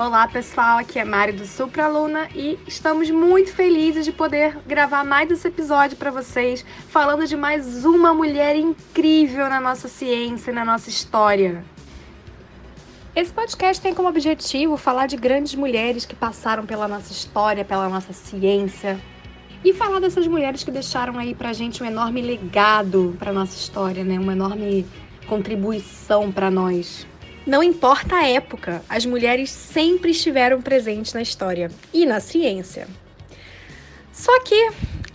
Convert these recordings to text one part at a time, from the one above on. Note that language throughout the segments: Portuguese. Olá pessoal, aqui é Mari do Supraluna e estamos muito felizes de poder gravar mais esse episódio para vocês, falando de mais uma mulher incrível na nossa ciência e na nossa história. Esse podcast tem como objetivo falar de grandes mulheres que passaram pela nossa história, pela nossa ciência e falar dessas mulheres que deixaram aí pra gente um enorme legado pra nossa história, né? Uma enorme contribuição para nós. Não importa a época, as mulheres sempre estiveram presentes na história e na ciência. Só que,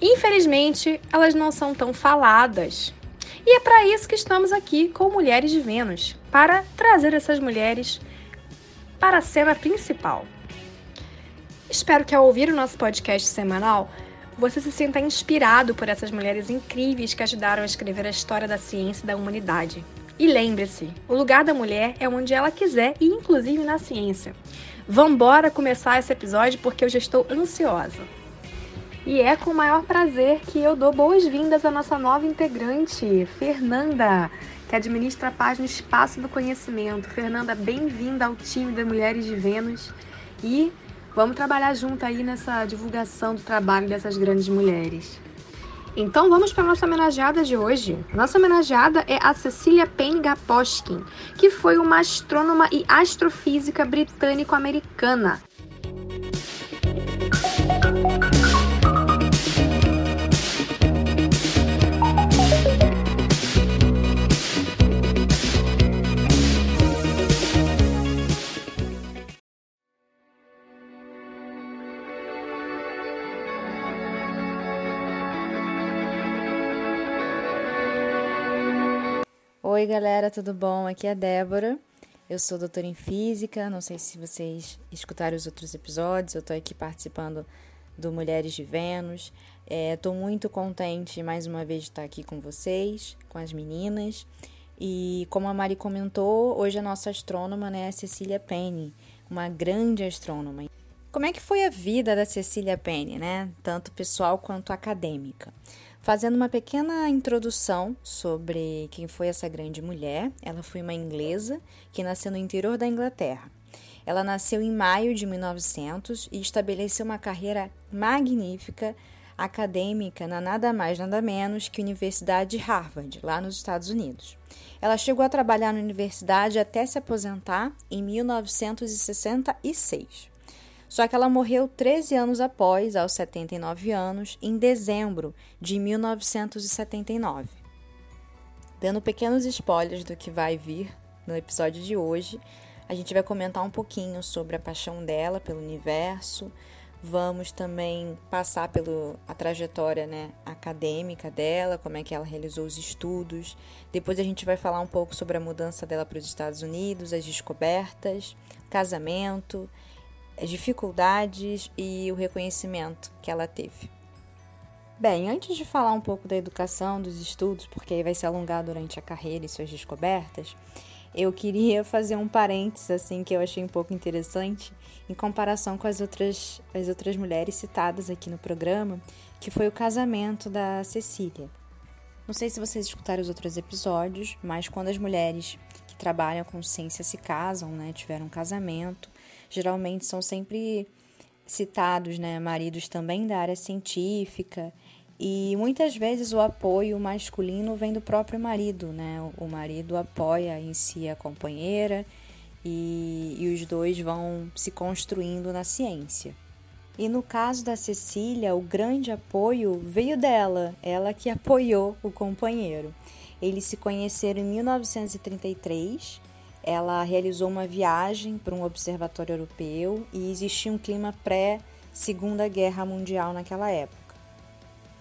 infelizmente, elas não são tão faladas. E é para isso que estamos aqui com Mulheres de Vênus, para trazer essas mulheres para a cena principal. Espero que ao ouvir o nosso podcast semanal, você se sinta inspirado por essas mulheres incríveis que ajudaram a escrever a história da ciência e da humanidade. E lembre-se, o lugar da mulher é onde ela quiser e inclusive na ciência. Vambora começar esse episódio porque eu já estou ansiosa. E é com o maior prazer que eu dou boas-vindas à nossa nova integrante, Fernanda, que administra a página Espaço do Conhecimento. Fernanda, bem-vinda ao time das Mulheres de Vênus e vamos trabalhar junto aí nessa divulgação do trabalho dessas grandes mulheres. Então vamos para a nossa homenageada de hoje. Nossa homenageada é a Cecilia Payne-Gaposchkin, que foi uma astrônoma e astrofísica britânico-americana. Oi galera, tudo bom? Aqui é a Débora, eu sou doutora em Física, não sei se vocês escutaram os outros episódios, eu estou aqui participando do Mulheres de Vênus, estou muito contente mais uma vez de estar aqui com vocês, com as meninas, e como a Mari comentou, hoje a nossa astrônoma é a Cecília Payne, uma grande astrônoma. Como é que foi a vida da Cecília Payne, né? Tanto pessoal quanto acadêmica? Fazendo uma pequena introdução sobre quem foi essa grande mulher, ela foi uma inglesa que nasceu no interior da Inglaterra. Ela nasceu em maio de 1900 e estabeleceu uma carreira magnífica acadêmica na nada mais nada menos que Universidade de Harvard, lá nos Estados Unidos. Ela chegou a trabalhar na universidade até se aposentar em 1966. Só que ela morreu 13 anos após, aos 79 anos, em dezembro de 1979. Dando pequenos spoilers do que vai vir no episódio de hoje, a gente vai comentar um pouquinho sobre a paixão dela pelo universo, vamos também passar pela trajetória, né, acadêmica dela, como é que ela realizou os estudos, depois a gente vai falar um pouco sobre a mudança dela para os Estados Unidos, as descobertas, casamento, as dificuldades e o reconhecimento que ela teve. Bem, antes de falar um pouco da educação, dos estudos, porque aí vai se alongar durante a carreira e suas descobertas, eu queria fazer um parênteses assim, que eu achei um pouco interessante em comparação com as outras mulheres citadas aqui no programa, que foi o casamento da Cecília. Não sei se vocês escutaram os outros episódios, mas quando as mulheres que trabalham com ciência se casam, né, tiveram um casamento, geralmente são sempre citados, né, maridos também da área científica e muitas vezes o apoio masculino vem do próprio marido, né? O marido apoia em si a companheira e os dois vão se construindo na ciência. E no caso da Cecília, o grande apoio veio dela, ela que apoiou o companheiro. Eles se conheceram em 1933. Ela realizou uma viagem para um observatório europeu e existia um clima pré-Segunda Guerra Mundial naquela época.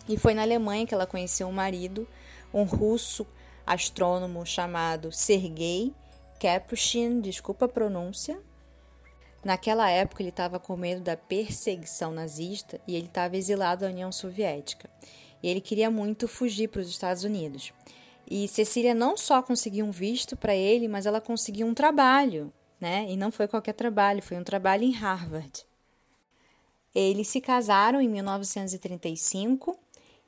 E foi na Alemanha que ela conheceu um marido, um russo astrônomo chamado Sergei Keprushin, desculpa a pronúncia. Naquela época ele estava com medo da perseguição nazista e ele estava exilado da União Soviética. E ele queria muito fugir para os Estados Unidos. E Cecília não só conseguiu um visto para ele, mas ela conseguiu um trabalho, né? E não foi qualquer trabalho, foi um trabalho em Harvard. Eles se casaram em 1935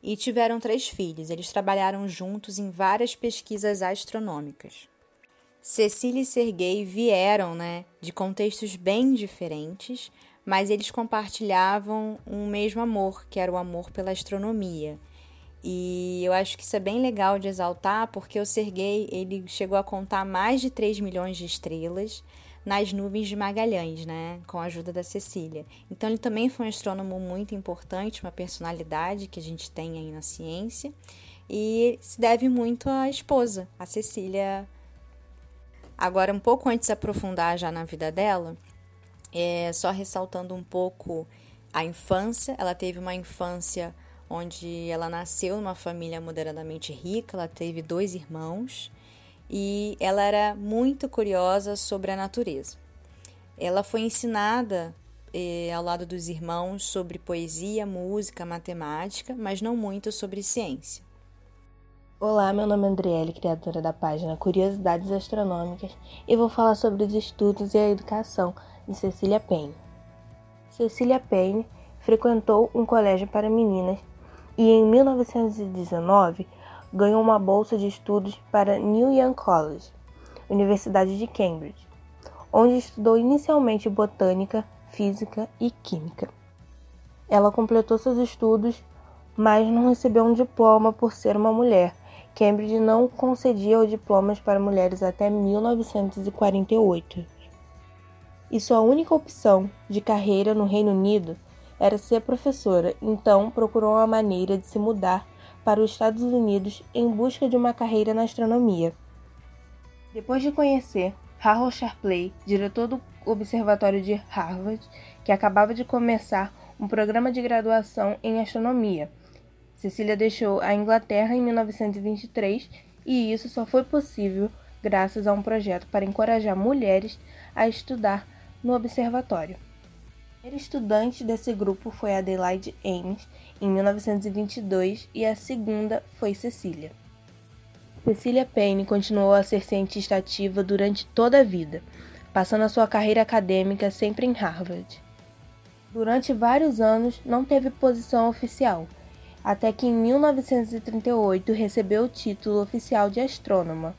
e tiveram 3 filhos. Eles trabalharam juntos em várias pesquisas astronômicas. Cecília e Sergei vieram, de contextos bem diferentes, mas eles compartilhavam um mesmo amor, que era o amor pela astronomia. E eu acho que isso é bem legal de exaltar, porque o Sergei, ele chegou a contar mais de 3 milhões de estrelas nas nuvens de Magalhães, com a ajuda da Cecília. Então, ele também foi um astrônomo muito importante, uma personalidade que a gente tem aí na ciência, e se deve muito à esposa, a Cecília. Agora, um pouco antes de aprofundar já na vida dela, só ressaltando um pouco a infância, ela teve uma infância onde ela nasceu numa família moderadamente rica, ela teve 2 irmãos e ela era muito curiosa sobre a natureza. Ela foi ensinada ao lado dos irmãos sobre poesia, música, matemática, mas não muito sobre ciência. Olá, meu nome é Andriele, criadora da página Curiosidades Astronômicas, e vou falar sobre os estudos e a educação de Cecília Payne. Cecília Payne frequentou um colégio para meninas e em 1919 ganhou uma bolsa de estudos para Neil College, Universidade de Cambridge, onde estudou inicialmente botânica, física e química. Ela completou seus estudos, mas não recebeu um diploma por ser uma mulher. Cambridge não concedia os diplomas para mulheres até 1948. E sua única opção de carreira no Reino Unido era ser professora, então procurou uma maneira de se mudar para os Estados Unidos em busca de uma carreira na astronomia. Depois de conhecer Harlow Shapley, diretor do Observatório de Harvard, que acabava de começar um programa de graduação em astronomia, Cecília deixou a Inglaterra em 1923 e isso só foi possível graças a um projeto para encorajar mulheres a estudar no observatório. A primeira estudante desse grupo foi Adelaide Ames, em 1922, e a segunda foi Cecília. Cecília Payne continuou a ser cientista ativa durante toda a vida, passando a sua carreira acadêmica sempre em Harvard. Durante vários anos não teve posição oficial, até que em 1938 recebeu o título oficial de astrônoma.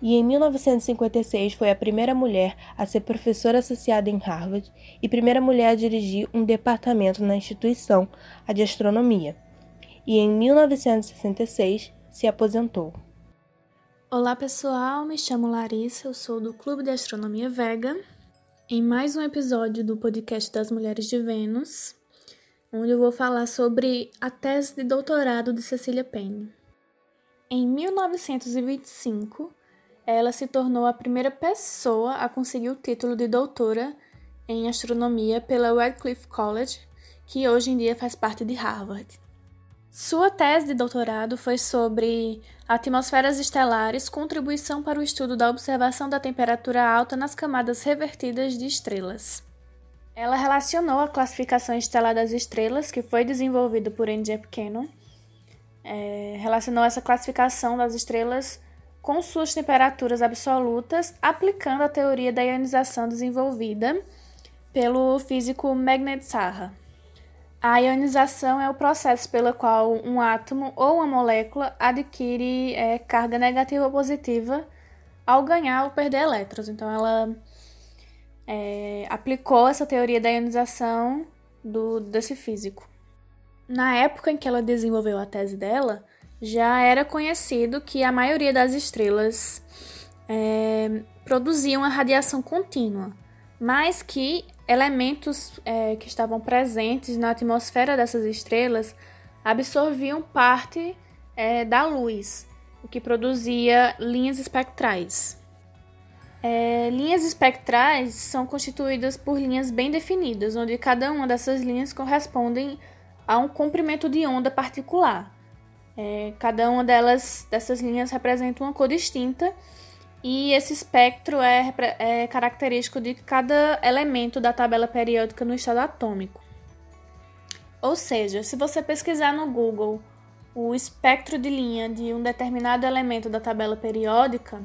E em 1956 foi a primeira mulher a ser professora associada em Harvard e primeira mulher a dirigir um departamento na instituição, a de astronomia. E em 1966 se aposentou. Olá pessoal, me chamo Larissa, eu sou do Clube de Astronomia Vega, em mais um episódio do podcast das Mulheres de Vênus, onde eu vou falar sobre a tese de doutorado de Cecília Payne. Em 1925, ela se tornou a primeira pessoa a conseguir o título de doutora em astronomia pela Radcliffe College, que hoje em dia faz parte de Harvard. Sua tese de doutorado foi sobre atmosferas estelares, contribuição para o estudo da observação da temperatura alta nas camadas revertidas de estrelas. Ela relacionou a classificação estelar das estrelas, que foi desenvolvida por Annie Jump Cannon, relacionou essa classificação das estrelas com suas temperaturas absolutas, aplicando a teoria da ionização desenvolvida pelo físico Meghnad Saha. A ionização é o processo pelo qual um átomo ou uma molécula adquire carga negativa ou positiva ao ganhar ou perder elétrons. Então, ela aplicou essa teoria da ionização desse físico. Na época em que ela desenvolveu a tese dela, já era conhecido que a maioria das estrelas produziam a radiação contínua, mas que elementos que estavam presentes na atmosfera dessas estrelas absorviam parte da luz, o que produzia linhas espectrais. Linhas espectrais são constituídas por linhas bem definidas, onde cada uma dessas linhas correspondem a um comprimento de onda particular. Cada uma dessas linhas representa uma cor distinta e esse espectro é característico de cada elemento da tabela periódica no estado atômico. Ou seja, se você pesquisar no Google o espectro de linha de um determinado elemento da tabela periódica,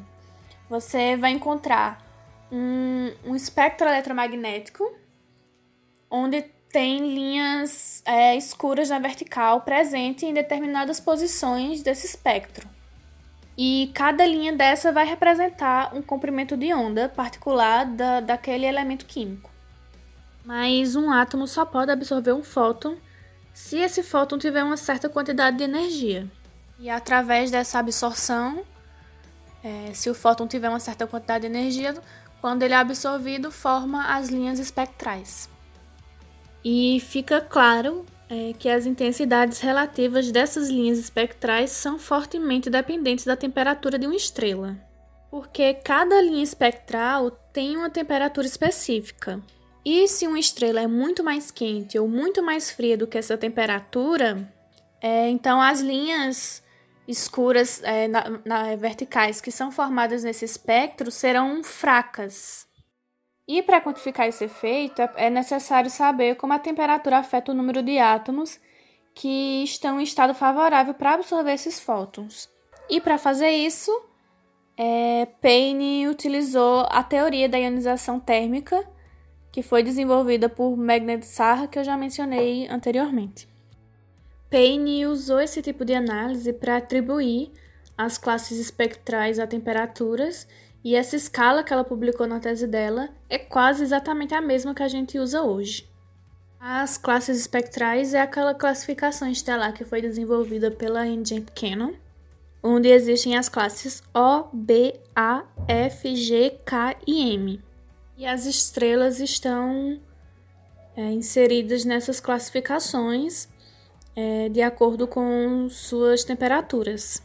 você vai encontrar um espectro eletromagnético onde tem linhas escuras na vertical presente em determinadas posições desse espectro. E cada linha dessa vai representar um comprimento de onda particular daquele elemento químico. Mas um átomo só pode absorver um fóton se esse fóton tiver uma certa quantidade de energia. E através dessa absorção, se o fóton tiver uma certa quantidade de energia, quando ele é absorvido, forma as linhas espectrais. E fica claro que as intensidades relativas dessas linhas espectrais são fortemente dependentes da temperatura de uma estrela, porque cada linha espectral tem uma temperatura específica. E se uma estrela é muito mais quente ou muito mais fria do que essa temperatura, então as linhas escuras verticais que são formadas nesse espectro serão fracas. E para quantificar esse efeito, é necessário saber como a temperatura afeta o número de átomos que estão em estado favorável para absorver esses fótons. E para fazer isso, Payne utilizou a teoria da ionização térmica, que foi desenvolvida por Meghnad Saha, que eu já mencionei anteriormente. Payne usou esse tipo de análise para atribuir as classes espectrais a temperaturas. E essa escala que ela publicou na tese dela é quase exatamente a mesma que a gente usa hoje. As classes espectrais é aquela classificação estelar que foi desenvolvida pela Annie Jump Cannon, onde existem as classes O, B, A, F, G, K e M. E as estrelas estão inseridas nessas classificações de acordo com suas temperaturas.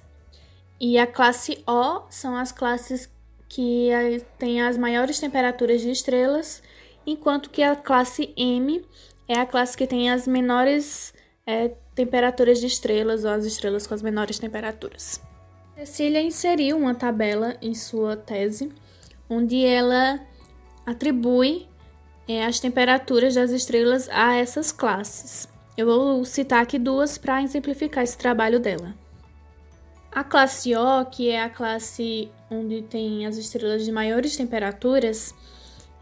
E a classe O são as classes que tem as maiores temperaturas de estrelas, enquanto que a classe M é a classe que tem as menores temperaturas de estrelas, ou as estrelas com as menores temperaturas. Cecília inseriu uma tabela em sua tese, onde ela atribui as temperaturas das estrelas a essas classes. Eu vou citar aqui duas para exemplificar esse trabalho dela. A classe O, que é a classe onde tem as estrelas de maiores temperaturas,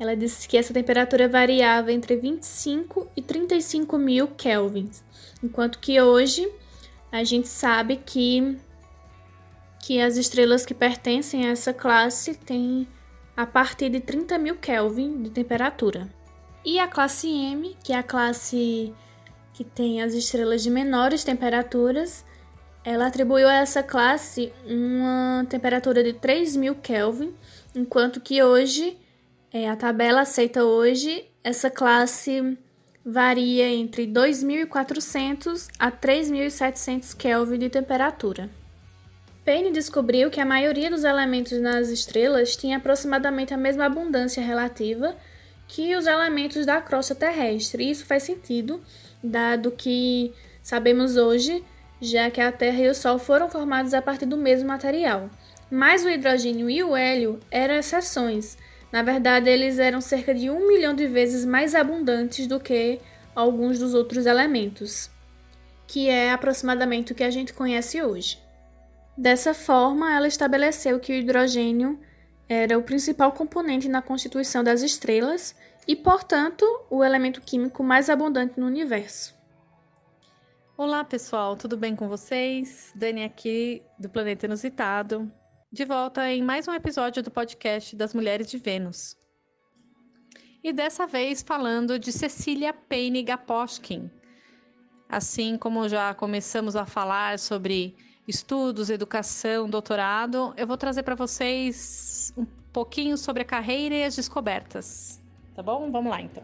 ela disse que essa temperatura variava entre 25 e 35 mil kelvins, enquanto que hoje a gente sabe que as estrelas que pertencem a essa classe têm a partir de 30 mil kelvin de temperatura. E a classe M, que é a classe que tem as estrelas de menores temperaturas, ela atribuiu a essa classe uma temperatura de 3.000 Kelvin, enquanto que hoje, a tabela aceita hoje, essa classe varia entre 2.400 a 3.700 Kelvin de temperatura. Payne descobriu que a maioria dos elementos nas estrelas tinha aproximadamente a mesma abundância relativa que os elementos da crosta terrestre. E isso faz sentido, dado que sabemos hoje, já que a Terra e o Sol foram formados a partir do mesmo material. Mas o hidrogênio e o hélio eram exceções. Na verdade, eles eram cerca de 1 milhão de vezes mais abundantes do que alguns dos outros elementos, que é aproximadamente o que a gente conhece hoje. Dessa forma, ela estabeleceu que o hidrogênio era o principal componente na constituição das estrelas e, portanto, o elemento químico mais abundante no universo. Olá pessoal, tudo bem com vocês? Dani aqui do Planeta Inusitado, de volta em mais um episódio do podcast das Mulheres de Vênus. E dessa vez falando de Cecilia Payne-Gaposchkin. Assim como já começamos a falar sobre estudos, educação, doutorado, eu vou trazer para vocês um pouquinho sobre a carreira e as descobertas, tá bom? Vamos lá então.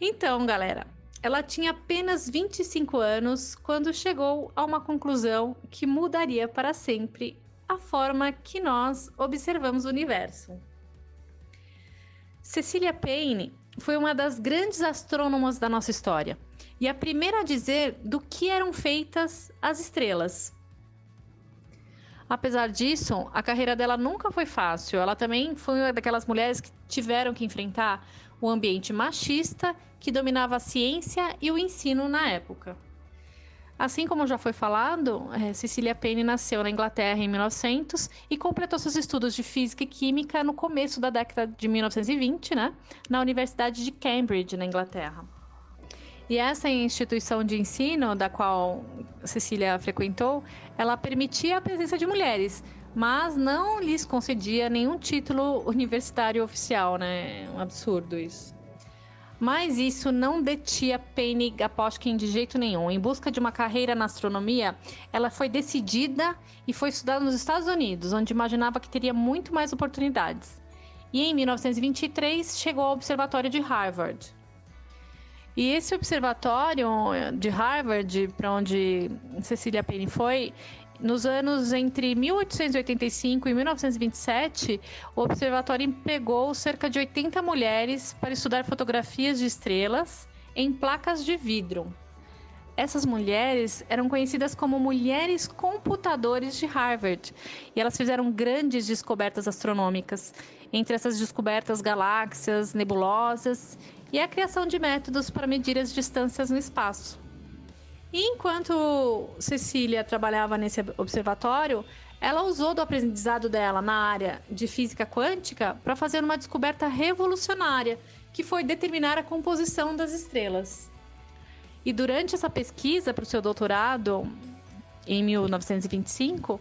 Então, galera, ela tinha apenas 25 anos quando chegou a uma conclusão que mudaria para sempre a forma que nós observamos o universo. Cecilia Payne foi uma das grandes astrônomas da nossa história e a primeira a dizer do que eram feitas as estrelas. Apesar disso, a carreira dela nunca foi fácil. Ela também foi uma daquelas mulheres que tiveram que enfrentar o ambiente machista que dominava a ciência e o ensino na época. Assim como já foi falado, Cecilia Payne nasceu na Inglaterra em 1900 e completou seus estudos de física e química no começo da década de 1920, na Universidade de Cambridge, na Inglaterra. E essa instituição de ensino, da qual Cecília frequentou, ela permitia a presença de mulheres, mas não lhes concedia nenhum título universitário oficial, né? Um absurdo isso. Mas isso não detinha Payne-Gaposchkin de jeito nenhum. Em busca de uma carreira na astronomia, ela foi decidida e foi estudar nos Estados Unidos, onde imaginava que teria muito mais oportunidades. E em 1923, chegou ao Observatório de Harvard. E esse Observatório de Harvard, para onde Cecília Payne foi, nos anos entre 1885 e 1927, o observatório empregou cerca de 80 mulheres para estudar fotografias de estrelas em placas de vidro. Essas mulheres eram conhecidas como mulheres computadores de Harvard, e elas fizeram grandes descobertas astronômicas. Entre essas descobertas, galáxias, nebulosas e a criação de métodos para medir as distâncias no espaço. E enquanto Cecília trabalhava nesse observatório, ela usou do aprendizado dela na área de física quântica para fazer uma descoberta revolucionária, que foi determinar a composição das estrelas. E durante essa pesquisa para o seu doutorado, em 1925,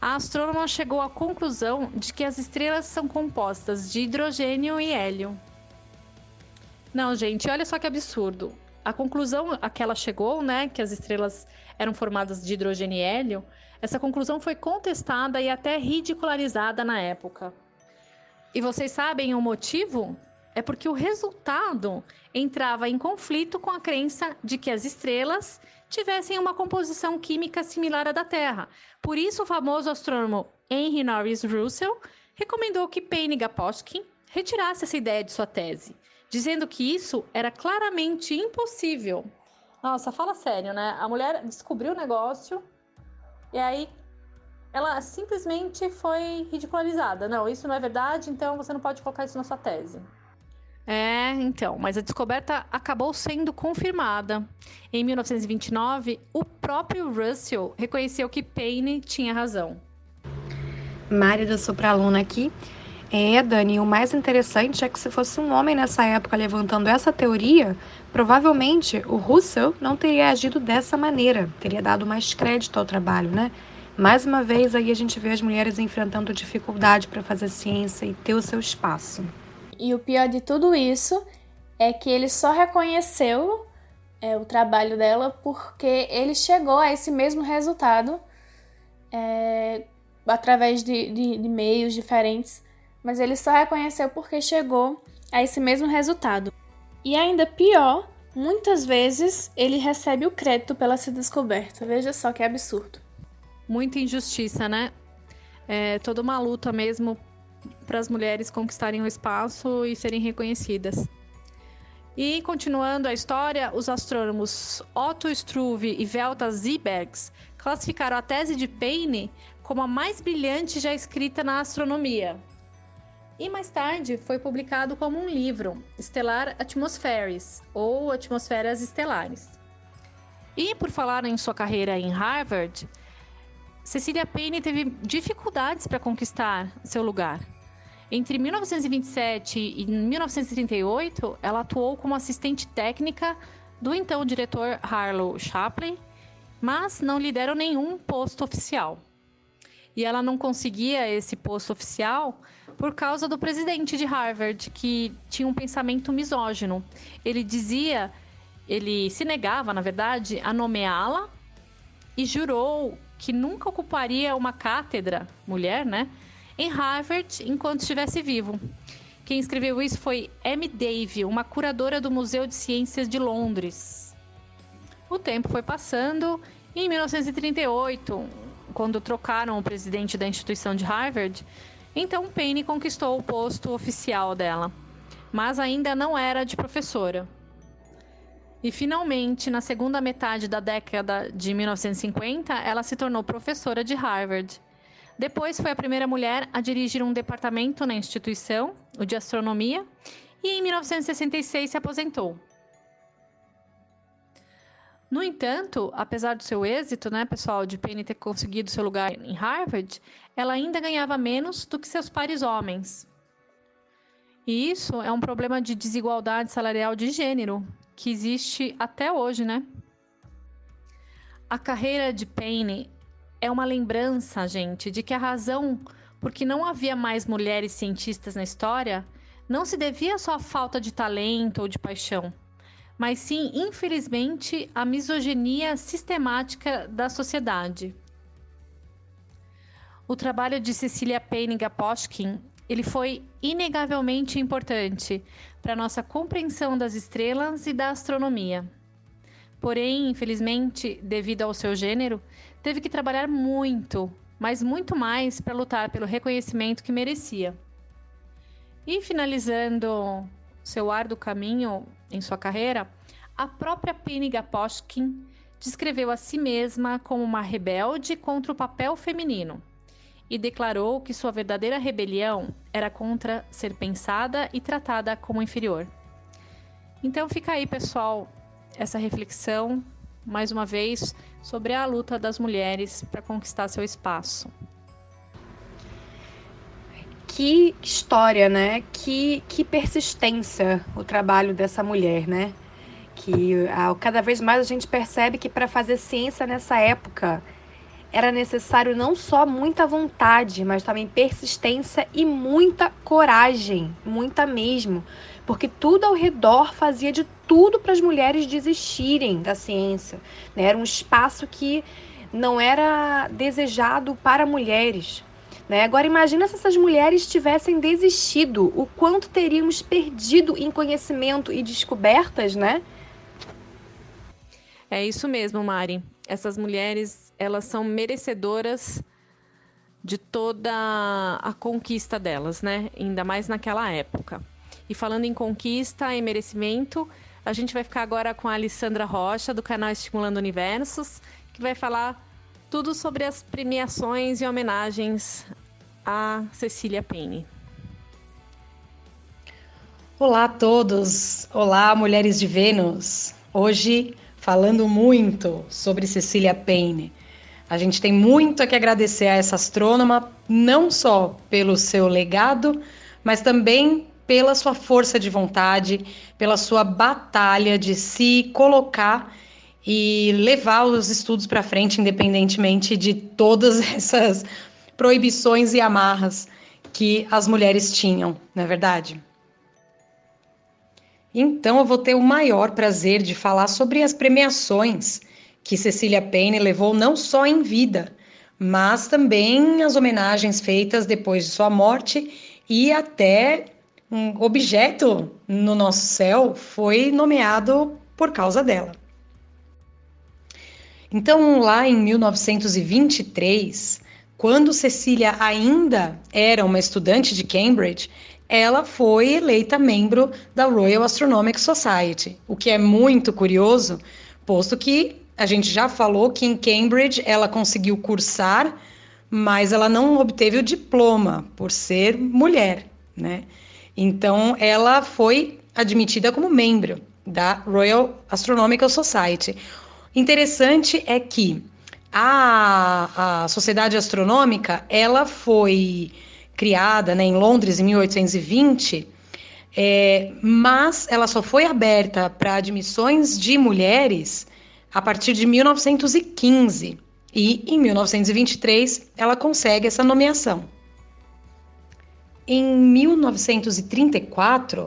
a astrônoma chegou à conclusão de que as estrelas são compostas de hidrogênio e hélio. Não, gente, olha só que absurdo. A conclusão a que ela chegou, né, que as estrelas eram formadas de hidrogênio e hélio, essa conclusão foi contestada e até ridicularizada na época. E vocês sabem o motivo? É porque o resultado entrava em conflito com a crença de que as estrelas tivessem uma composição química similar à da Terra. Por isso, o famoso astrônomo Henry Norris Russell recomendou que Payne-Gaposchkin retirasse essa ideia de sua tese, dizendo que isso era claramente impossível. Nossa, fala sério, né? A mulher descobriu o negócio e aí ela simplesmente foi ridicularizada. Não, isso não é verdade, então você não pode colocar isso na sua tese. É, então, mas a descoberta acabou sendo confirmada. Em 1929, o próprio Russell reconheceu que Payne tinha razão. Mário da Supraluna aqui. É, Dani, o mais interessante é que se fosse um homem nessa época levantando essa teoria, provavelmente o Russell não teria agido dessa maneira, teria dado mais crédito ao trabalho, né? Mais uma vez, aí a gente vê as mulheres enfrentando dificuldade para fazer ciência e ter o seu espaço. E o pior de tudo isso é que ele só reconheceu o trabalho dela porque ele chegou a esse mesmo resultado através de meios diferentes. Mas ele só reconheceu porque chegou a esse mesmo resultado. E ainda pior, muitas vezes ele recebe o crédito pela sua descoberta. Veja só que absurdo. Muita injustiça, né? É toda uma luta mesmo para as mulheres conquistarem o espaço e serem reconhecidas. E continuando a história, os astrônomos Otto Struve e Velta Zibegs classificaram a tese de Payne como a mais brilhante já escrita na astronomia. E mais tarde foi publicado como um livro, Stellar Atmospheres, ou Atmosferas Estelares. E por falar em sua carreira em Harvard, Cecília Payne teve dificuldades para conquistar seu lugar. Entre 1927 e 1938, ela atuou como assistente técnica do então diretor Harlow Shapley, mas não lhe deram nenhum posto oficial. E ela não conseguia esse posto oficial por causa do presidente de Harvard, que tinha um pensamento misógino. Ele se negava, na verdade, a nomeá-la e jurou que nunca ocuparia uma cátedra, mulher, né, em Harvard enquanto estivesse vivo. Quem escreveu isso foi M. Davie, uma curadora do Museu de Ciências de Londres. O tempo foi passando e em 1938... quando trocaram o presidente da instituição de Harvard, então Payne conquistou o posto oficial dela, mas ainda não era de professora. E finalmente, na segunda metade da década de 1950, ela se tornou professora de Harvard. Depois foi a primeira mulher a dirigir um departamento na instituição, o de astronomia, e em 1966 se aposentou. No entanto, apesar do seu êxito, né, pessoal, de Payne ter conseguido seu lugar em Harvard, ela ainda ganhava menos do que seus pares homens. E isso é um problema de desigualdade salarial de gênero, que existe até hoje, né? A carreira de Payne é uma lembrança, gente, de que a razão por que não havia mais mulheres cientistas na história não se devia só à falta de talento ou de paixão, mas sim, infelizmente, à misoginia sistemática da sociedade. O trabalho de Cecilia Payne-Gaposchkin, ele foi inegavelmente importante para a nossa compreensão das estrelas e da astronomia. Porém, infelizmente, devido ao seu gênero, teve que trabalhar muito, mas muito mais para lutar pelo reconhecimento que merecia. E finalizando seu árduo caminho em sua carreira, a própria Payne-Gaposchkin descreveu a si mesma como uma rebelde contra o papel feminino e declarou que sua verdadeira rebelião era contra ser pensada e tratada como inferior. Então fica aí, pessoal, essa reflexão, mais uma vez, sobre a luta das mulheres para conquistar seu espaço. Que história, né? Que persistência o trabalho dessa mulher, né? Que cada vez mais a gente percebe que para fazer ciência nessa época era necessário não só muita vontade, mas também persistência e muita coragem, muita mesmo, porque tudo ao redor fazia de tudo para as mulheres desistirem da ciência, né? Era um espaço que não era desejado para mulheres, né? Agora imagina se essas mulheres tivessem desistido, o quanto teríamos perdido em conhecimento e descobertas, né? É isso mesmo, Mari. Essas mulheres, elas são merecedoras de toda a conquista delas, né? Ainda mais naquela época. E falando em conquista e merecimento, a gente vai ficar agora com a Alessandra Rocha, do canal Estimulando Universos, que vai falar tudo sobre as premiações e homenagens a Cecília Payne. Olá a todos! Olá, Mulheres de Vênus! Hoje, falando muito sobre Cecília Payne. A gente tem muito a que agradecer a essa astrônoma, não só pelo seu legado, mas também pela sua força de vontade, pela sua batalha de se colocar e levar os estudos para frente, independentemente de todas essas proibições e amarras que as mulheres tinham, não é verdade? Então eu vou ter o maior prazer de falar sobre as premiações que Cecília Payne levou não só em vida, mas também as homenagens feitas depois de sua morte, e até um objeto no nosso céu foi nomeado por causa dela. Então, lá em 1923, quando Cecília ainda era uma estudante de Cambridge, ela foi eleita membro da Royal Astronomical Society, o que é muito curioso, posto que a gente já falou que em Cambridge ela conseguiu cursar, mas ela não obteve o diploma por ser mulher, né? Então, ela foi admitida como membro da Royal Astronomical Society. Interessante é que a Sociedade Astronômica, ela foi criada, né, em Londres, em 1820, mas ela só foi aberta para admissões de mulheres a partir de 1915, e em 1923 ela consegue essa nomeação. Em 1934,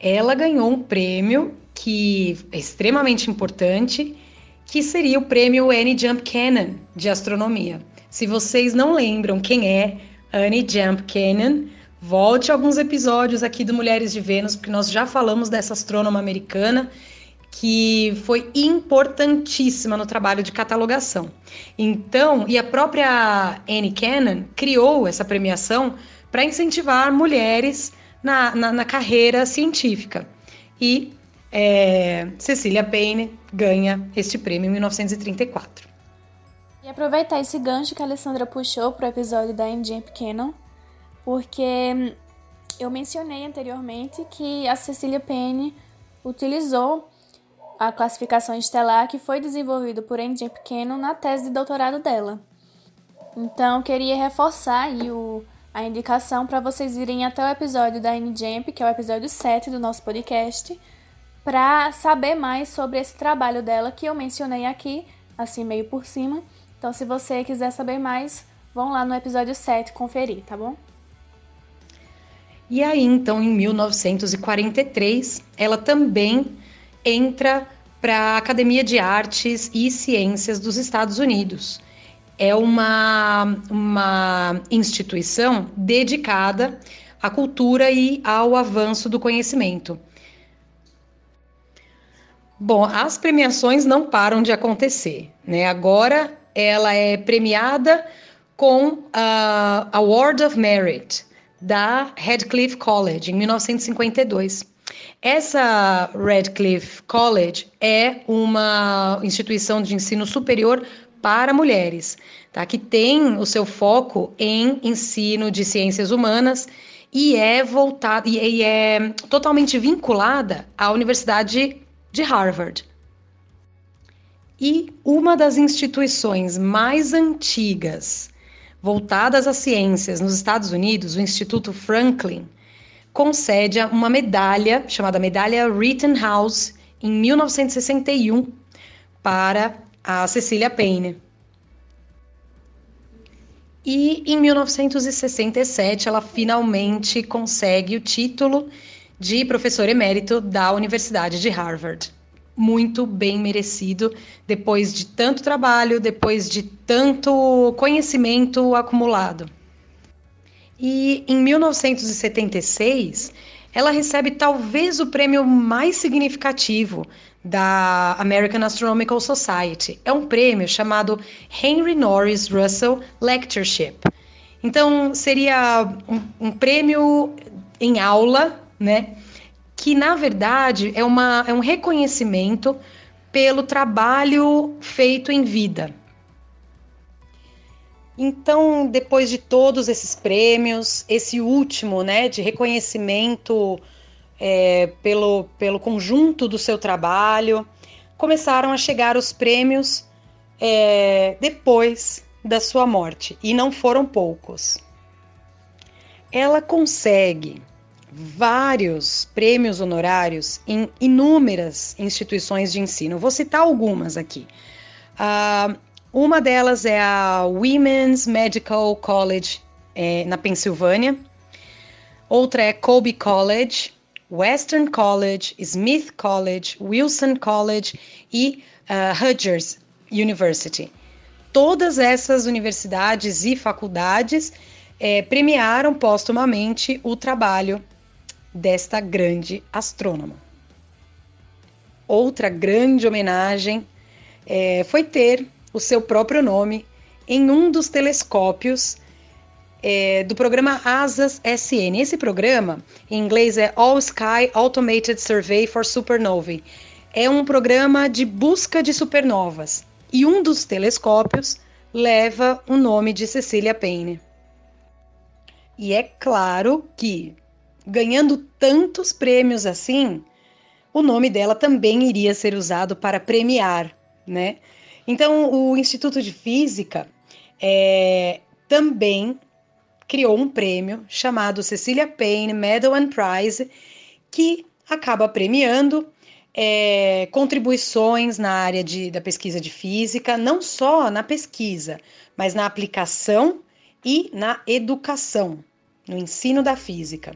ela ganhou um prêmio que é extremamente importante, que seria o prêmio Annie Jump Cannon de astronomia. Se vocês não lembram quem é Annie Jump Cannon, volte alguns episódios aqui do Mulheres de Vênus, porque nós já falamos dessa astrônoma americana que foi importantíssima no trabalho de catalogação. Então, e a própria Annie Cannon criou essa premiação para incentivar mulheres na carreira científica. E Cecília Payne ganha este prêmio em 1934. E aproveitar esse gancho que a Alessandra puxou para o episódio da Annie Jump Cannon, porque eu mencionei anteriormente que a Cecília Payne utilizou a classificação estelar que foi desenvolvida por Annie Jump Cannon na tese de doutorado dela. Então, eu queria reforçar aí a indicação para vocês irem até o episódio da Annie Jump, que é o episódio 7 do nosso podcast, para saber mais sobre esse trabalho dela que eu mencionei aqui, assim meio por cima. Então se você quiser saber mais, vão lá no episódio 7 conferir, tá bom? E aí então em 1943 ela também entra para a Academia de Artes e Ciências dos Estados Unidos. É uma instituição dedicada à cultura e ao avanço do conhecimento. Bom, as premiações não param de acontecer, né? Agora ela é premiada com a Award of Merit da Radcliffe College, em 1952. Essa Radcliffe College é uma instituição de ensino superior para mulheres, tá? Que tem o seu foco em ensino de ciências humanas e é voltada e é totalmente vinculada à Universidade de Harvard. E uma das instituições mais antigas voltadas às ciências nos Estados Unidos, o Instituto Franklin, concede uma medalha chamada Medalha Rittenhouse em 1961 para a Cecília Payne. E em 1967 ela finalmente consegue o título de professor emérito da Universidade de Harvard. Muito bem merecido, depois de tanto trabalho, depois de tanto conhecimento acumulado. E em 1976 ela recebe talvez o prêmio mais significativo da American Astronomical Society. É um prêmio chamado Henry Norris Russell Lectureship. Então, seria um prêmio em aula, né? Que, na verdade, é um reconhecimento pelo trabalho feito em vida. Então, depois de todos esses prêmios, esse último, né, de reconhecimento pelo conjunto do seu trabalho, começaram a chegar os prêmios depois da sua morte, e não foram poucos. Ela consegue vários prêmios honorários em inúmeras instituições de ensino. Vou citar algumas aqui. Uma delas é a Women's Medical College, na Pensilvânia. Outra é Colby College, Western College, Smith College, Wilson College e Rutgers University. Todas essas universidades e faculdades premiaram postumamente o trabalho desta grande astrônoma. Outra grande homenagem foi ter o seu próprio nome em um dos telescópios do programa ASAS-SN. Esse programa, em inglês, é All Sky Automated Survey for Supernovae. É um programa de busca de supernovas. E um dos telescópios leva o nome de Cecília Payne. E é claro que, ganhando tantos prêmios assim, o nome dela também iria ser usado para premiar, né? Então, o Instituto de Física também criou um prêmio chamado Cecília Payne Medal and Prize, que acaba premiando contribuições na área da pesquisa de física, não só na pesquisa, mas na aplicação e na educação, no ensino da física.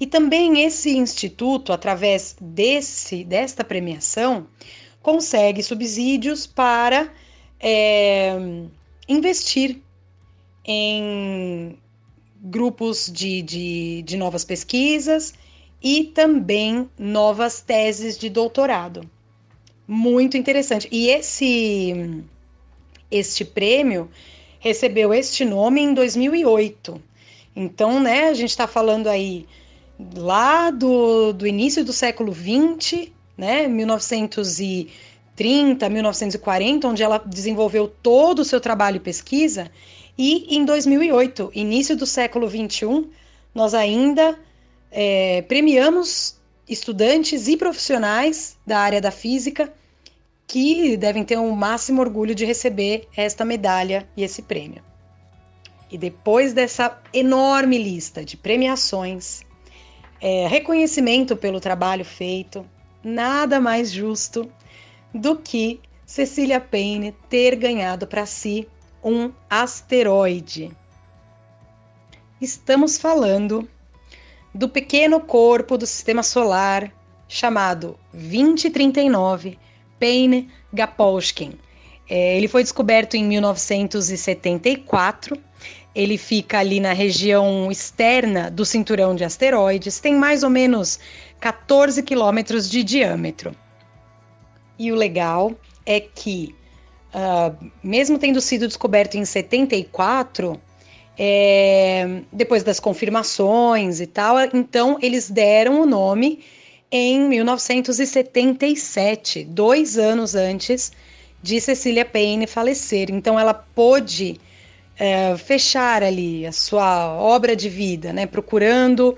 E também esse instituto, através desta premiação, consegue subsídios para investir em grupos de novas pesquisas e também novas teses de doutorado. Muito interessante. E este prêmio recebeu este nome em 2008. Então, né, a gente está falando aí lá do início do século XX, né, 1930, 1940, onde ela desenvolveu todo o seu trabalho e pesquisa, e em 2008, início do século XXI, nós ainda premiamos estudantes e profissionais da área da física que devem ter o máximo orgulho de receber esta medalha e esse prêmio. E depois dessa enorme lista de premiações, reconhecimento pelo trabalho feito, nada mais justo do que Cecília Payne ter ganhado para si um asteroide. Estamos falando do pequeno corpo do sistema solar chamado 2039 Payne-Gaposchkin. Ele foi descoberto em 1974, ele fica ali na região externa do cinturão de asteroides, tem mais ou menos 14 quilômetros de diâmetro. E o legal é que, mesmo tendo sido descoberto em 74, depois das confirmações e tal, então eles deram o nome em 1977, 2 anos antes de Cecília Payne falecer. Então ela pôde fechar ali a sua obra de vida, né, procurando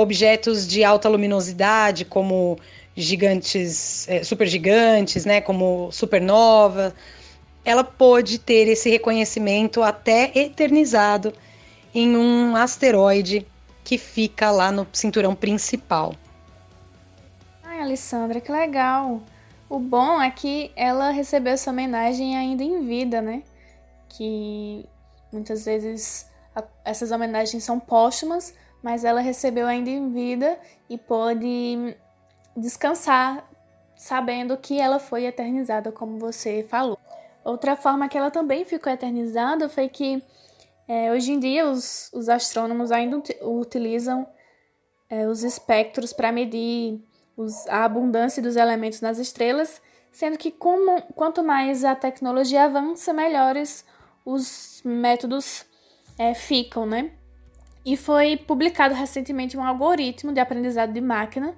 objetos de alta luminosidade, como gigantes, supergigantes, né, como supernova. Ela pôde ter esse reconhecimento até eternizado em um asteroide que fica lá no cinturão principal. Ai, Alessandra, que legal! O bom é que ela recebeu essa homenagem ainda em vida, né? Que muitas vezes essas homenagens são póstumas, mas ela recebeu ainda em vida e pôde descansar sabendo que ela foi eternizada, como você falou. Outra forma que ela também ficou eternizada foi que hoje em dia os astrônomos ainda utilizam os espectros para medir a abundância dos elementos nas estrelas, sendo que quanto mais a tecnologia avança, melhores os métodos ficam, né? E foi publicado recentemente um algoritmo de aprendizado de máquina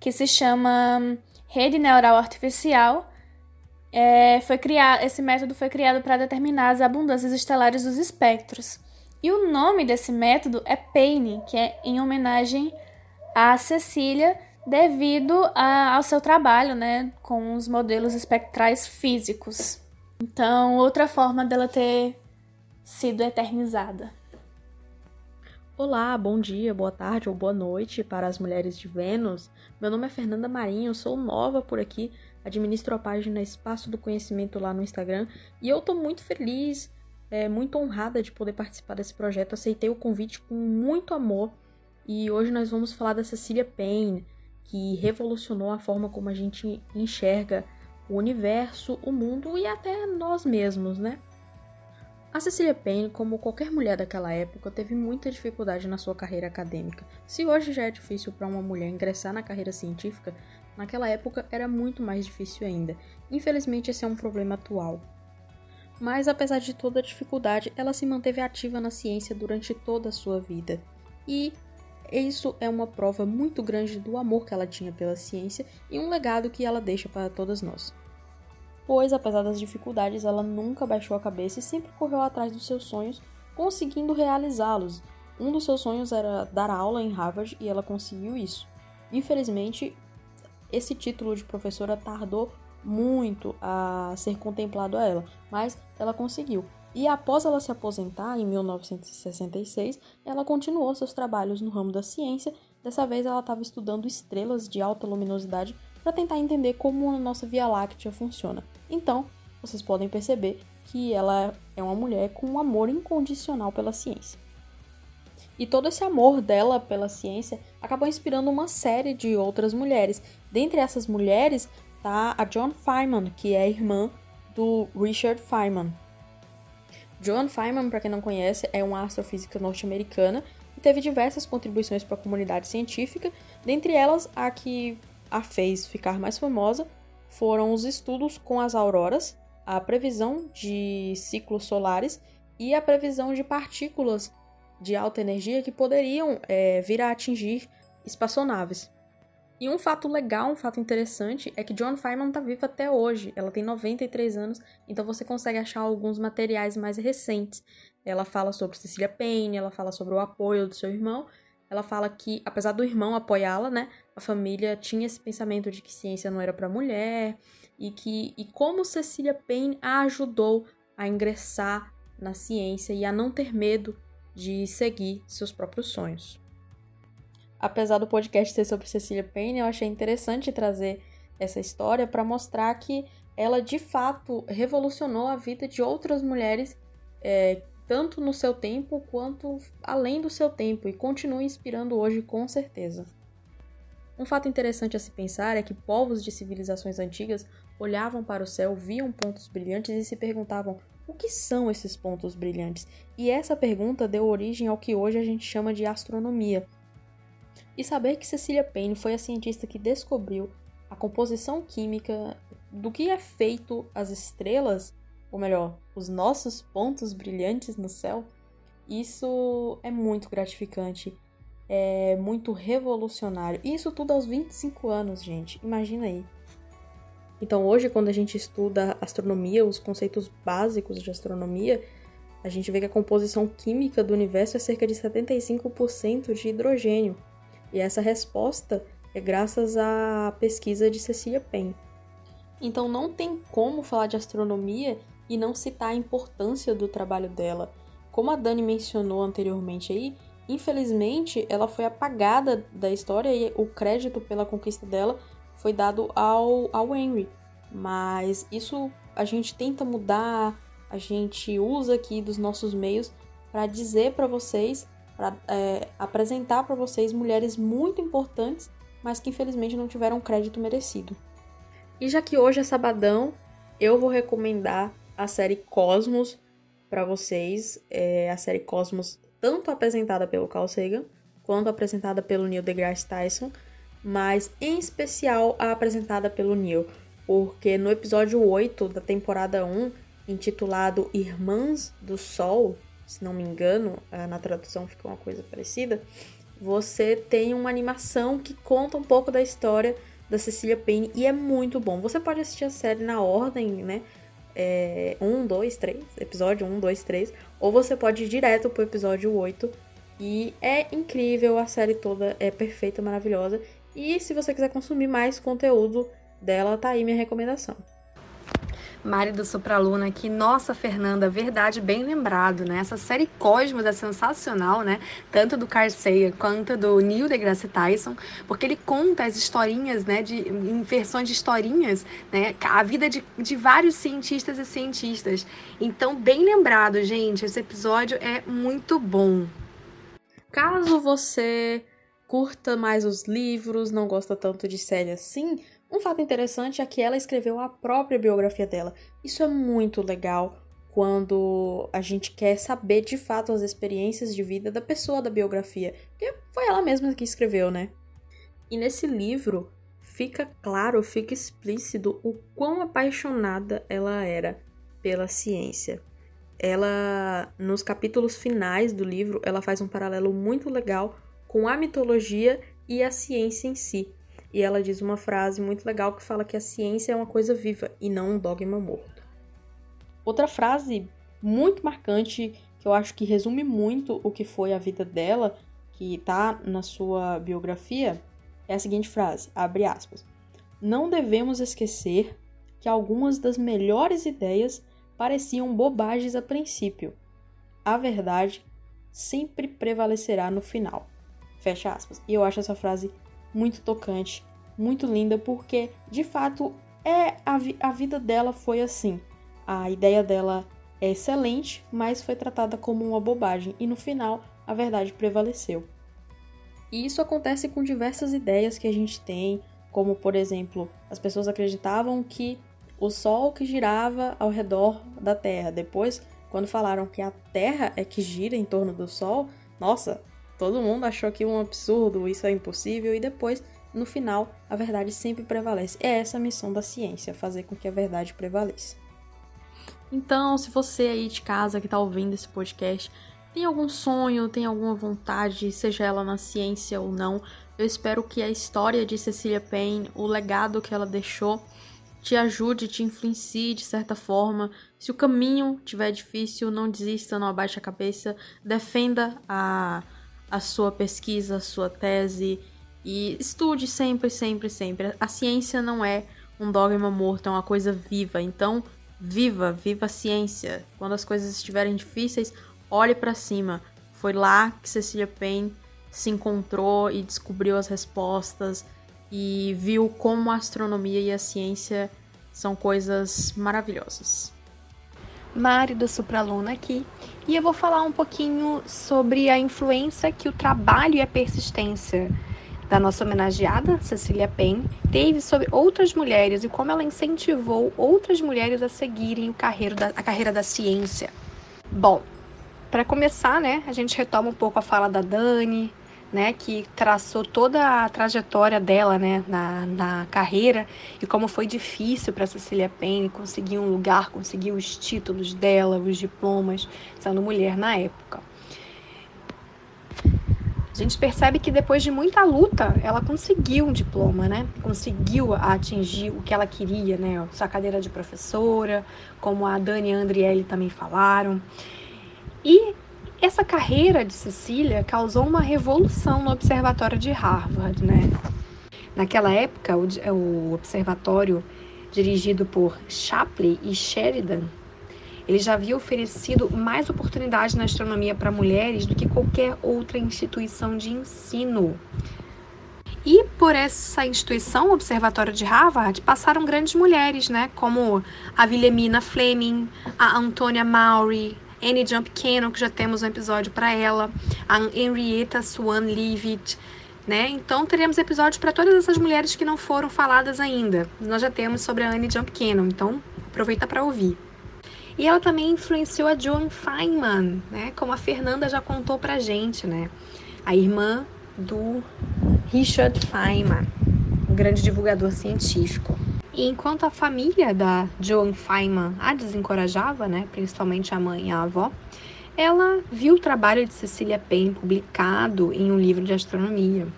que se chama Rede Neural Artificial. Esse método foi criado para determinar as abundâncias estelares dos espectros. E o nome desse método é Payne, que é em homenagem a Cecília, devido ao seu trabalho, né, com os modelos espectrais físicos. Então, outra forma dela ter sido eternizada. Olá, bom dia, boa tarde ou boa noite para as mulheres de Vênus. Meu nome é Fernanda Marinho, eu sou nova por aqui, administro a página Espaço do Conhecimento lá no Instagram e eu estou muito feliz, muito honrada de poder participar desse projeto. Aceitei o convite com muito amor e hoje nós vamos falar da Cecília Payne, que revolucionou a forma como a gente enxerga o universo, o mundo e até nós mesmos, né? A Cecília Payne, como qualquer mulher daquela época, teve muita dificuldade na sua carreira acadêmica. Se hoje já é difícil para uma mulher ingressar na carreira científica, naquela época era muito mais difícil ainda. Infelizmente, esse é um problema atual. Mas, apesar de toda a dificuldade, ela se manteve ativa na ciência durante toda a sua vida. E isso é uma prova muito grande do amor que ela tinha pela ciência e um legado que ela deixa para todas nós. Pois, apesar das dificuldades, ela nunca baixou a cabeça e sempre correu atrás dos seus sonhos, conseguindo realizá-los. Um dos seus sonhos era dar aula em Harvard e ela conseguiu isso. Infelizmente, esse título de professora tardou muito a ser contemplado a ela, mas ela conseguiu. E após ela se aposentar, em 1966, ela continuou seus trabalhos no ramo da ciência. Dessa vez ela estava estudando estrelas de alta luminosidade para tentar entender como a nossa Via Láctea funciona. Então, vocês podem perceber que ela é uma mulher com um amor incondicional pela ciência. E todo esse amor dela pela ciência acabou inspirando uma série de outras mulheres. Dentre essas mulheres está a Joan Feynman, que é irmã do Richard Feynman. Joan Feynman, para quem não conhece, é uma astrofísica norte-americana e teve diversas contribuições para a comunidade científica, dentre elas a que a fez ficar mais famosa foram os estudos com as auroras, a previsão de ciclos solares e a previsão de partículas de alta energia que poderiam vir a atingir espaçonaves. E um fato legal, um fato interessante, é que Joan Feynman está viva até hoje. Ela tem 93 anos, então você consegue achar alguns materiais mais recentes. Ela fala sobre Cecília Payne, ela fala sobre o apoio do seu irmão. Ela fala que, apesar do irmão apoiá-la, né, a família tinha esse pensamento de que ciência não era para mulher. E como Cecília Payne a ajudou a ingressar na ciência e a não ter medo de seguir seus próprios sonhos. apesar do podcast ser sobre Cecília Payne, eu achei interessante trazer essa história para mostrar que ela, de fato, revolucionou a vida de outras mulheres, tanto no seu tempo quanto além do seu tempo, e continua inspirando hoje com certeza. Um fato interessante a se pensar é que povos de civilizações antigas olhavam para o céu, viam pontos brilhantes e se perguntavam: o que são esses pontos brilhantes? E essa pergunta deu origem ao que hoje a gente chama de astronomia. E saber que Cecília Payne foi a cientista que descobriu a composição química do que é feito as estrelas, ou melhor, os nossos pontos brilhantes no céu, isso é muito gratificante, é muito revolucionário. E isso tudo aos 25 anos, gente, imagina aí. Então hoje, quando a gente estuda astronomia, os conceitos básicos de astronomia, a gente vê que a composição química do universo é cerca de 75% de hidrogênio. E essa resposta é graças à pesquisa de Cecília Payne. Então não tem como falar de astronomia e não citar a importância do trabalho dela. Como a Dani mencionou anteriormente aí, infelizmente ela foi apagada da história e o crédito pela conquista dela foi dado ao Henry. Mas isso a gente tenta mudar, a gente usa aqui dos nossos meios para dizer para vocês, para apresentar para vocês mulheres muito importantes, mas que infelizmente não tiveram crédito merecido. E já que hoje é sabadão, eu vou recomendar a série Cosmos para vocês. A série Cosmos, tanto apresentada pelo Carl Sagan, quanto apresentada pelo Neil deGrasse Tyson, mas em especial a apresentada pelo Neil, porque no episódio 8 da temporada 1, intitulado Irmãs do Sol, se não me engano, na tradução ficou uma coisa parecida, você tem uma animação que conta um pouco da história da Cecília Payne, e é muito bom. Você pode assistir a série na ordem, né? 1, 2, 3, episódio 1, 2, 3, ou você pode ir direto pro episódio 8, e é incrível, a série toda é perfeita, maravilhosa, e se você quiser consumir mais conteúdo dela, tá aí minha recomendação. Mari do Supraluna aqui. Nossa, Fernanda, verdade, bem lembrado, né? Essa série Cosmos é sensacional, né? Tanto do Carl Sagan quanto do Neil deGrasse Tyson, porque ele conta as historinhas, né? Em versões de historinhas, né? A vida de vários cientistas e cientistas. Então, bem lembrado, gente. Esse episódio é muito bom. Caso você curta mais os livros, não gosta tanto de série assim, um fato interessante é que ela escreveu a própria biografia dela. Isso é muito legal quando a gente quer saber de fato as experiências de vida da pessoa da biografia, porque foi ela mesma que escreveu, né? E nesse livro fica claro, fica explícito o quão apaixonada ela era pela ciência. Ela, nos capítulos finais do livro, ela faz um paralelo muito legal com a mitologia e a ciência em si. E ela diz uma frase muito legal que fala que a ciência é uma coisa viva e não um dogma morto. Outra frase muito marcante, que eu acho que resume muito o que foi a vida dela, que tá na sua biografia, é a seguinte frase, abre aspas: "Não devemos esquecer que algumas das melhores ideias pareciam bobagens a princípio. A verdade sempre prevalecerá no final." Fecha aspas. E eu acho essa frase muito tocante, muito linda, porque de fato a vida dela foi assim. A ideia dela é excelente, mas foi tratada como uma bobagem e no final a verdade prevaleceu. E isso acontece com diversas ideias que a gente tem, como por exemplo, as pessoas acreditavam que o Sol que girava ao redor da Terra. Depois, quando falaram que a Terra é que gira em torno do Sol, nossa, todo mundo achou aquilo um absurdo, isso é impossível, e depois, no final, a verdade sempre prevalece. É essa a missão da ciência, fazer com que a verdade prevaleça. Então, se você aí de casa que está ouvindo esse podcast tem algum sonho, tem alguma vontade, seja ela na ciência ou não, eu espero que a história de Cecília Payne, o legado que ela deixou, te ajude, te influencie de certa forma. Se o caminho estiver difícil, não desista, não abaixe a cabeça, defenda a sua pesquisa, a sua tese, e estude sempre, sempre, sempre. A ciência não é um dogma morto, é uma coisa viva, então viva a ciência. Quando as coisas estiverem difíceis, olhe para cima. Foi lá que Cecília Payne se encontrou e descobriu as respostas e viu como a astronomia e a ciência são coisas maravilhosas. Mari do Supraluna aqui, e eu vou falar um pouquinho sobre a influência que o trabalho e a persistência da nossa homenageada, Cecilia Payne, teve sobre outras mulheres e como ela incentivou outras mulheres a seguirem a carreira da ciência. Bom, para começar, né, a gente retoma um pouco a fala da Dani, né, que traçou toda a trajetória dela, né, na carreira e como foi difícil para Cecilia Payne conseguir um lugar, conseguir os títulos dela, os diplomas, sendo mulher na época. A gente percebe que depois de muita luta, ela conseguiu um diploma, né? Conseguiu atingir o que ela queria, né? Sua cadeira de professora, como a Dani e a Andriele também falaram. E essa carreira de Cecília causou uma revolução no Observatório de Harvard, né? Naquela época, o observatório, dirigido por Shapley e Sheridan, ele já havia oferecido mais oportunidades na astronomia para mulheres do que qualquer outra instituição de ensino. E por essa instituição, o Observatório de Harvard, passaram grandes mulheres, né? Como a Wilhelmina Fleming, a Antônia Maury, Annie Jump Cannon, que já temos um episódio para ela, a Henrietta Swan Leavitt, né? Então teremos episódios para todas essas mulheres que não foram faladas ainda. Nós já temos sobre a Annie Jump Cannon, então aproveita para ouvir. E ela também influenciou a Joan Feynman, né? Como a Fernanda já contou pra gente, né? A irmã do Richard Feynman, um grande divulgador científico. E enquanto a família da Joan Feynman a desencorajava, né? Principalmente a mãe e a avó, ela viu o trabalho de Cecilia Payne publicado em um livro de astronomia.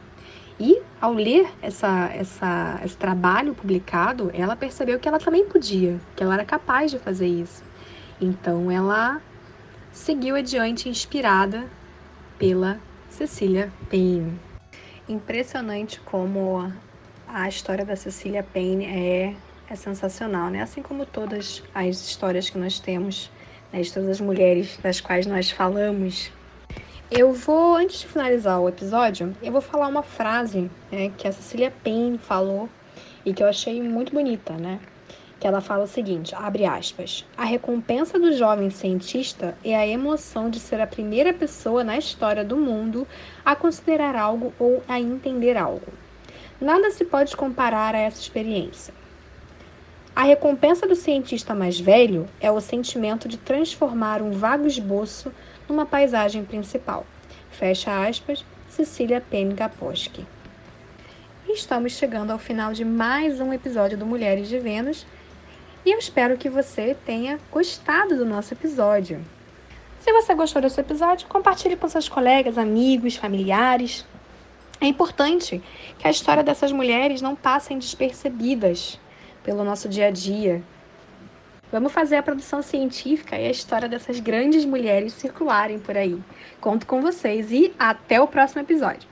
E ao ler esse trabalho publicado, ela percebeu que ela também podia, que ela era capaz de fazer isso. Então, ela seguiu adiante inspirada pela Cecilia Payne. Impressionante como a história da Cecilia Payne é sensacional, né? Assim como todas as histórias que nós temos, né? De todas as mulheres das quais nós falamos. Eu vou, antes de finalizar o episódio, eu vou falar uma frase, né, que a Cecilia Payne falou e que eu achei muito bonita, né? Que ela fala o seguinte, abre aspas, a recompensa do jovem cientista é a emoção de ser a primeira pessoa na história do mundo a considerar algo ou a entender algo. Nada se pode comparar a essa experiência. A recompensa do cientista mais velho é o sentimento de transformar um vago esboço numa paisagem principal. Fecha aspas, Cecilia Payne-Gaposchkin. Estamos chegando ao final de mais um episódio do Mulheres de Vênus. E eu espero que você tenha gostado do nosso episódio. Se você gostou desse episódio, compartilhe com seus colegas, amigos, familiares. É importante que a história dessas mulheres não passem despercebidas pelo nosso dia a dia. Vamos fazer a produção científica e a história dessas grandes mulheres circularem por aí. Conto com vocês e até o próximo episódio.